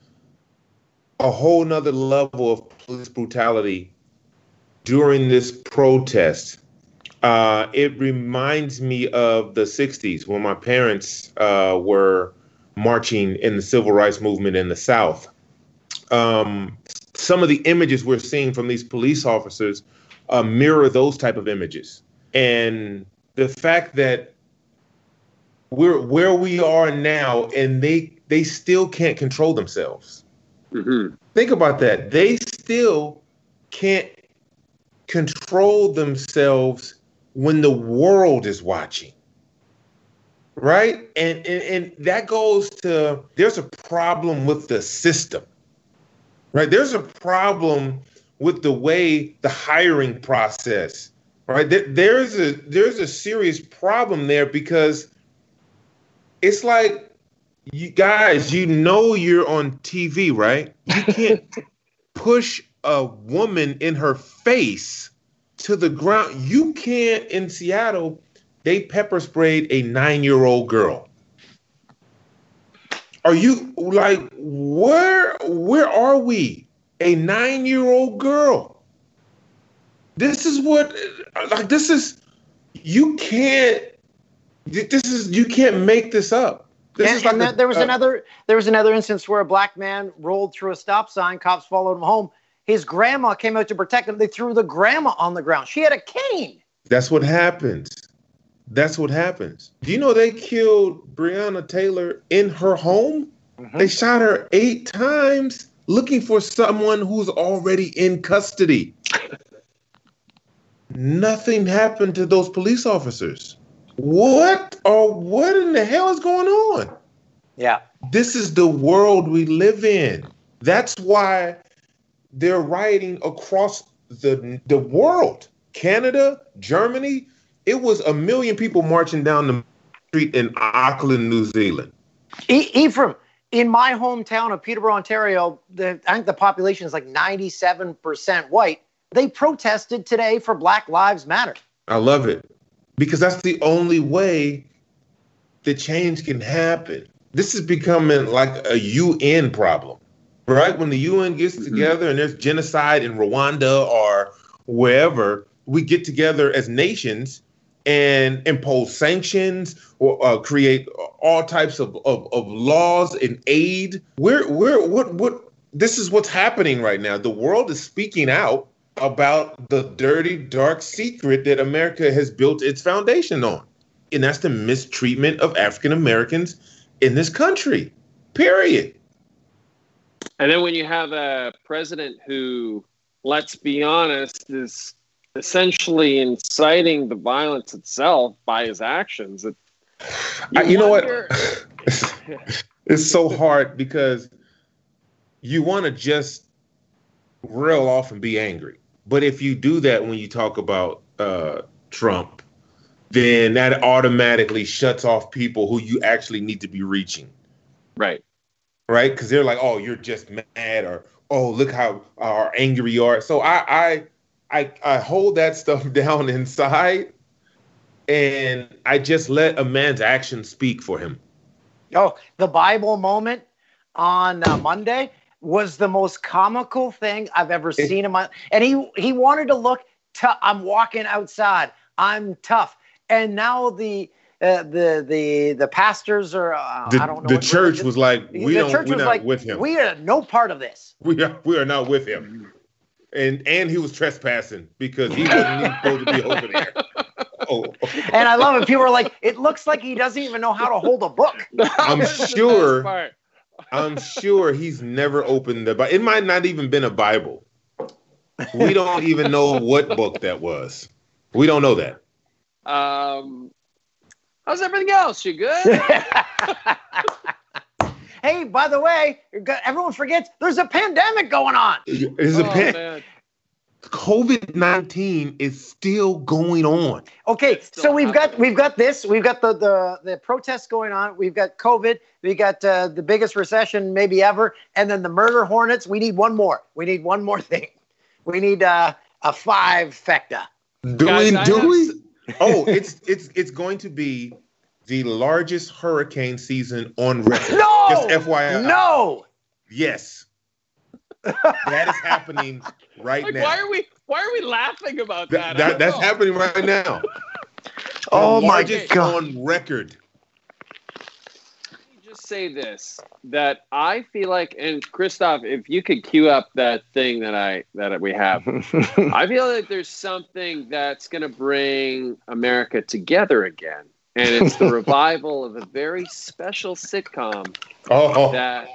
a whole nother level of police brutality during this protest. It reminds me of the 60s when my parents were marching in the civil rights movement in the South. Some of the images we're seeing from these police officers mirror those type of images. And the fact that we're where we are now and they still can't control themselves. Mm-hmm. Think about that. They still can't control themselves when the world is watching. Right? And that goes to, there's a problem with the system. Right? There's a problem with the way the hiring process, right? There's a serious problem there, because it's like, you guys, you know you're on TV, right? You can't push a woman in her face to the ground. You can't, in Seattle, they pepper sprayed a 9-year-old girl. Are you like, where are we? A 9-year-old girl. You can't make this up. There was another instance where a black man rolled through a stop sign. Cops followed him home. His grandma came out to protect him. They threw the grandma on the ground. She had a cane. That's what happens. Do you know they killed Breonna Taylor in her home? Mm-hmm. They shot her 8 times. Looking for someone who's already in custody. Nothing happened to those police officers. What in the hell is going on? Yeah. This is the world we live in. That's why They're rioting across the world. Canada, Germany. It was 1 million people marching down the street in Auckland, New Zealand. Ephraim, in my hometown of Peterborough, Ontario, I think the population is like 97% white. They protested today for Black Lives Matter. I love it. Because that's the only way that change can happen. This is becoming like a UN problem, right? When the UN gets together and there's genocide in Rwanda or wherever, we get together as nations and impose sanctions or create all types of laws and aid. This is what's happening right now. The world is speaking out about the dirty, dark secret that America has built its foundation on. And that's the mistreatment of African Americans in this country, period. And then when you have a president who, let's be honest, is essentially inciting the violence itself by his actions. You know what? It's so hard because you want to just rail off and be angry. But if you do that when you talk about Trump, then that automatically shuts off people who you actually need to be reaching. Right. Right? Because they're like, oh, you're just mad, or, oh, look how angry you are. So I hold that stuff down inside, and I just let a man's action speak for him. Oh, the Bible moment on Monday was the most comical thing I've ever seen in my life. And he wanted to look tough. I'm walking outside. I'm tough. And now the pastors are I don't know. The church was like, we're not with him. We are no part of this. We are not with him. And he was trespassing because he wasn't even supposed to be over there. Oh. And I love it. People are like, it looks like he doesn't even know how to hold a book. I'm sure he's never opened the Bible. It might not even been a Bible. We don't even know what book that was. We don't know that. How's everything else? You good? Hey, by the way, everyone forgets there's a pandemic going on. COVID-19 is still going on. Okay, so we've got the protests going on. We've got COVID. We got the biggest recession maybe ever, and then the murder hornets. We need one more. We need one more thing. We need a five-fecta. Do we? Oh, it's going to be the largest hurricane season on record. No! Just FYI. No! Yes. That is happening right now. Why are we laughing about that? That's happening right now. Oh my God. On record. Let me just say this, that I feel like, and Christoph, if you could cue up that thing that we have. I feel like there's something that's going to bring America together again. And it's the revival of a very special sitcom that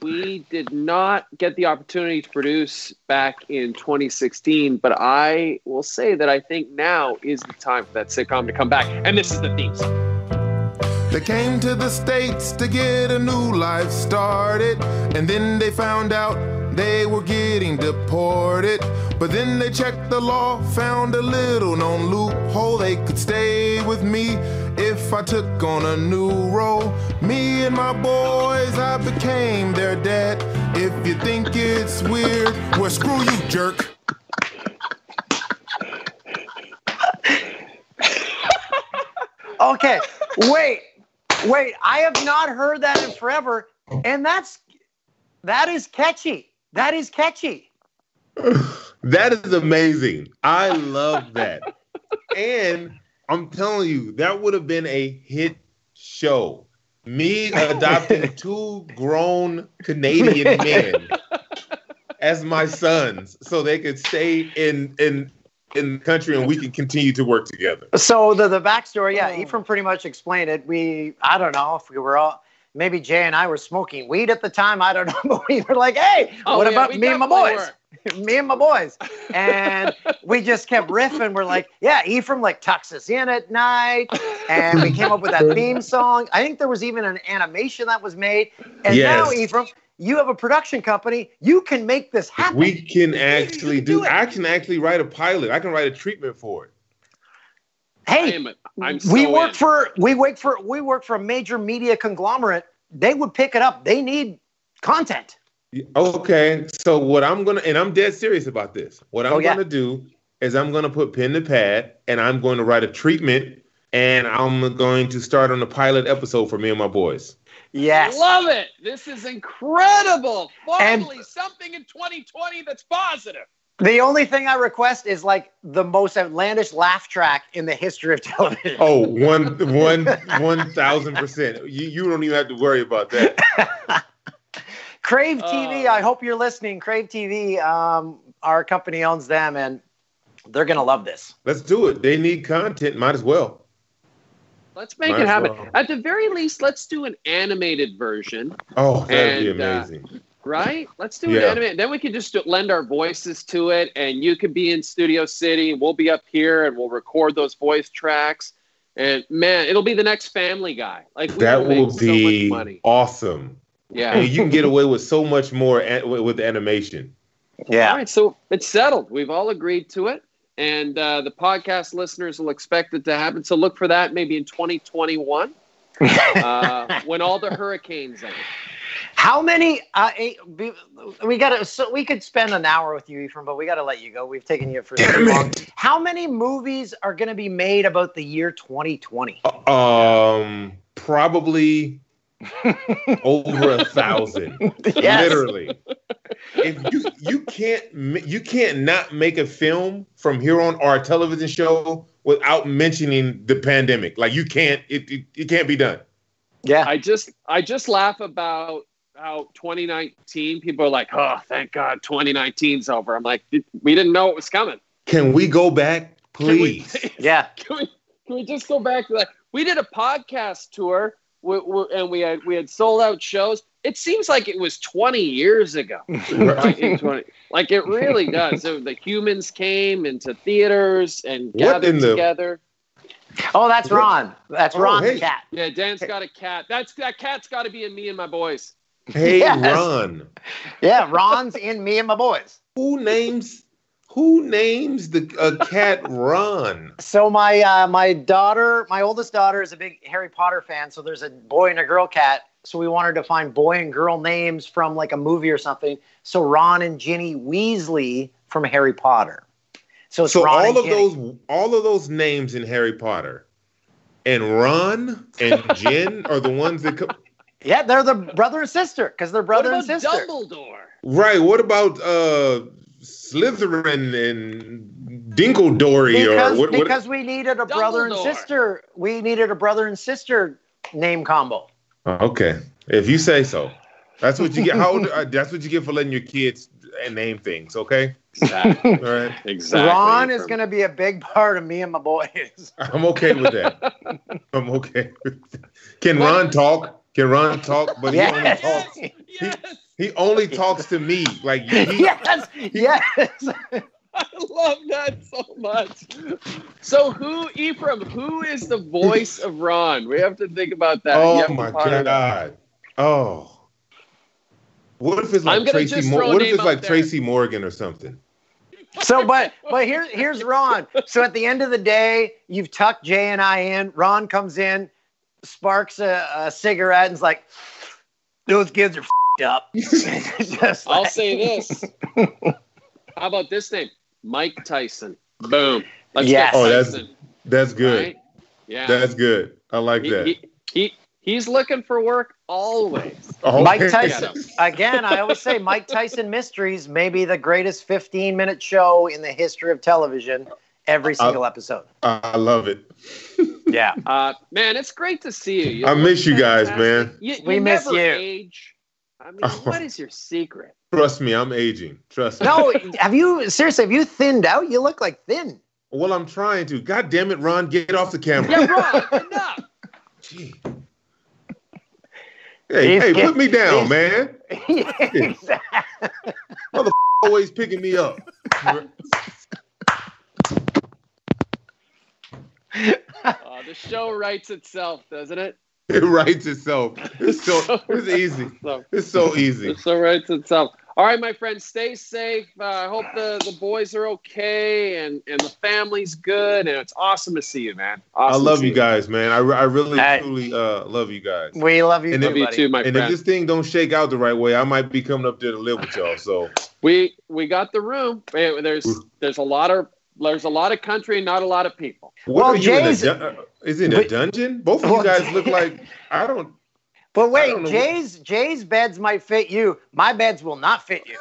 we did not get the opportunity to produce back in 2016. But I will say that I think now is the time for that sitcom to come back. And this is the theme song. They came to the States to get a new life started. And then they found out they were getting deported. But then they checked the law, found a little known loophole. They could stay with me if I took on a new role. Me and my boys, I became their dad. If you think it's weird, well, screw you, jerk. Okay, wait. I have not heard that in forever. And that is catchy. That is catchy. That is amazing. I love that. And I'm telling you, that would have been a hit show. Me adopting two grown Canadian men as my sons so they could stay in the country and we can continue to work together. So the backstory, yeah, Ephraim pretty much explained it. I don't know if we were all... Maybe Jay and I were smoking weed at the time. I don't know. But we were like, hey, what about me and my boys? And we just kept riffing. We're like, yeah, Ephraim like tucks us in at night. And we came up with that theme song. I think there was even an animation that was made. And yes. Now Ephraim, You have a production company. You can make this happen. We can actually do it. I can actually write a pilot. I can write a treatment for it. Hey, we work for a major media conglomerate. They would pick it up. They need content. Okay, so what I'm gonna, and I'm dead serious about this. What I'm gonna do is I'm gonna put pen to pad, and I'm going to write a treatment, and I'm going to start on a pilot episode for me and my boys. Yes, love it. This is incredible. Finally, something in 2020 that's positive. The only thing I request is like the most outlandish laugh track in the history of television. Oh, 1,000%. You don't even have to worry about that. Crave TV, I hope you're listening. Crave TV, our company owns them, and they're going to love this. Let's do it. They need content. Might as well. Let's make it happen. Well. At the very least, let's do an animated version. Oh, that'd be amazing. Right? Let's do an anime. Then we can just lend our voices to it, and you could be in Studio City, and we'll be up here, and we'll record those voice tracks. And, man, it'll be the next Family Guy. Like, that will be so much money. Awesome. Yeah. And you can get away with so much more with animation. Yeah. All right, so it's settled. We've all agreed to it, and the podcast listeners will expect it to happen. So look for that maybe in 2021 when all the hurricanes end. How many? We got to. So we could spend an hour with you, Ephraim, but we got to let you go. We've taken you for too long. How many movies are going to be made about the year 2020? Probably over 1,000. Yes. Literally. If you can't not make a film from here on or a television show without mentioning the pandemic. Like you can't. It can't be done. Yeah, I just laugh about how 2019 people are like, oh, thank God 2019's over. I'm like, we didn't know it was coming. Can we go back, please? Can we just go back to that? We did a podcast tour, and we had sold out shows. It seems like it was 20 years ago. Right? Like it really does. So the humans came into theaters and gathered together. Oh, that's Ron. That's Ron the cat. Yeah, Dan's got a cat. That cat's got to be in Me and My Boys. Hey, yes. Ron. Yeah, Ron's in Me and My Boys. Who names the cat Ron? So my oldest daughter is a big Harry Potter fan. So there's a boy and a girl cat. So we wanted to find boy and girl names from like a movie or something. So Ron and Ginny Weasley from Harry Potter. So all of those names in Harry Potter, and Ron and Jen are the ones that come. Yeah, they're the brother and sister because they're brother and sister. What about Dumbledore? Right. What about Slytherin and Dingledory? Because we needed a brother and sister. We needed a brother and sister name combo. Okay, if you say so. That's what you get. That's what you get for letting your kids name things. Okay. Exactly. All right. Exactly. Ron is going to be a big part of Me and My Boys. I'm okay with that. I'm okay. Can Ron talk? Can Ron talk? But he only talks. Yes. He only talks to me. Like yes. I love that so much. So Ephraim, who is the voice of Ron? We have to think about that. Oh my God. Oh. What if it's like Tracy Morgan or something? So, but here's Ron. So at the end of the day, you've tucked Jay and I in. Ron comes in, sparks a cigarette, and's like, "Those kids are f***ed up." Like, I'll say this. How about this name, Mike Tyson? Boom. Yes. Oh, that's good. Right? Yeah, that's good. I like that. He's looking for work always. Oh, Mike Tyson. Again, I always say Mike Tyson Mysteries may be the greatest 15-minute show in the history of television every single episode. I love it. Yeah. Man, it's great to see you. I miss you guys, man. We miss you. Age. I mean, what is your secret? Trust me, I'm aging. Trust me. No, have you thinned out? You look like thin. Well, I'm trying to. God damn it, Ron, get off the camera. Yeah, Ron, enough. Gee. Hey, put me down, man. Yeah, exactly. Motherfucker always picking me up. The show writes itself, doesn't it? It writes itself. It's so easy. All right, my friends, stay safe. I hope the boys are okay and the family's good. And it's awesome to see you, man. Awesome. I love you guys, man. I really, truly love you guys. We love you, too, my friend. And if this thing don't shake out the right way, I might be coming up there to live with y'all. So we got the room. There's a lot of country and not a lot of people. Is it a dungeon? Both of you guys look like I don't. But wait, Jay's beds might fit you. My beds will not fit you.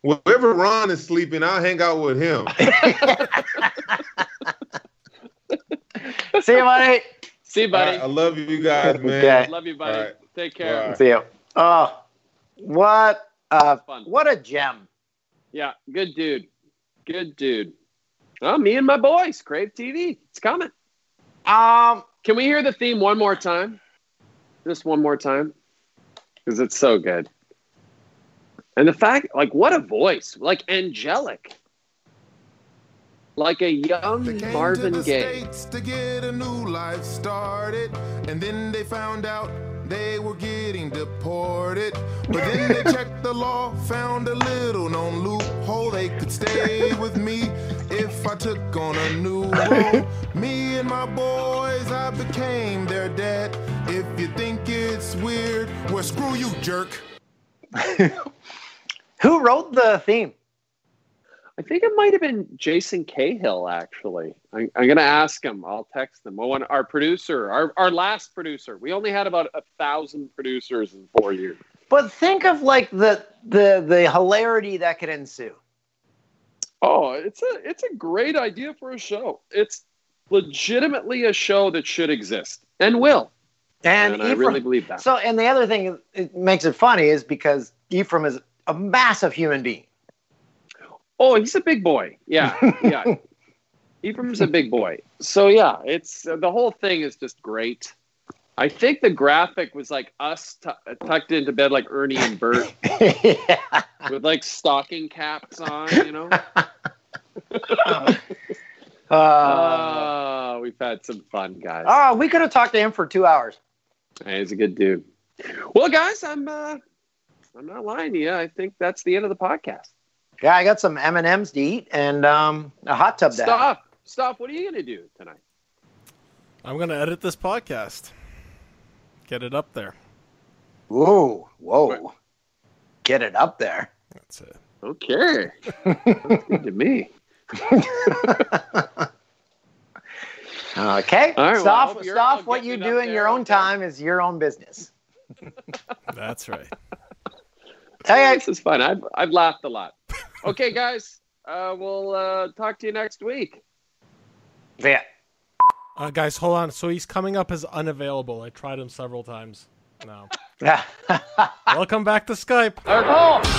Wherever Ron is sleeping, I'll hang out with him. See you, buddy. See you, buddy. Right, I love you guys, man. Okay. I love you, buddy. Right. Take care. Bye. See you. Oh, what a gem. Yeah, good dude. Good dude. Oh, me and my boys, Crave TV. It's coming. Can we hear the theme one more time? Just one more time? Because it's so good. And the fact, like, what a voice. Like, angelic. Like a young Marvin Gaye. To get a new life started, and then they found out they were getting deported. But then they checked the law, found a little known loophole. They could stay with me if I took on a new role. Me and my boys, I became their dad. If you think it's weird, well, screw you, jerk. Who wrote the theme? I think it might have been Jason Cahill, actually. I'm going to ask him. I'll text him. Our producer, our last producer. We only had about 1,000 producers in 4 years. But think of like the hilarity that could ensue. Oh, it's a great idea for a show. It's legitimately a show that should exist and will. And I really believe that. So, and the other thing that makes it funny is because Ephraim is a massive human being. Oh, he's a big boy. Yeah, yeah. Ephraim's a big boy. So, yeah, it's the whole thing is just great. I think the graphic was like us tucked into bed like Ernie and Bert yeah. with like stocking caps on, you know? We've had some fun, guys. Oh, we could have talked to him for 2 hours. Hey, he's a good dude. Well, guys, I'm not lying to you. I think that's the end of the podcast. Yeah, I got some M&Ms to eat and a hot tub. Stop. What are you going to do tonight? I'm going to edit this podcast. Get it up there. Whoa. Get it up there. That's it. Okay. Sounds good to me. Okay. Right, stop. What you do in your own time is your own business. That's right. Hey, this is fun. I've laughed a lot. Okay, guys, we'll talk to you next week. Yeah. Guys, hold on. So he's coming up as unavailable. I tried him several times. No. Welcome back to Skype. Our goal.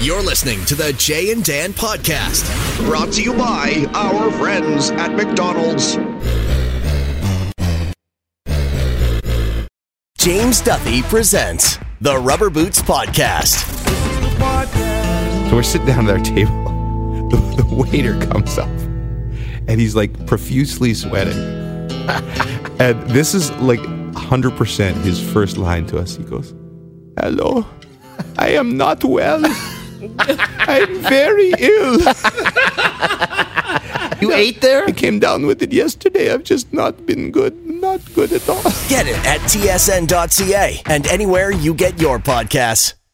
You're listening to the Jay and Dan Podcast, brought to you by our friends at McDonald's. James Duffy presents the Rubber Boots Podcast. So we're sitting down at our table. The waiter comes up, and he's like profusely sweating. And this is like 100% his first line to us. He goes, "Hello, I am not well. I'm very ill." You ate there? I came down with it yesterday. I've just not been good. Not good at all. Get it at tsn.ca and anywhere you get your podcasts.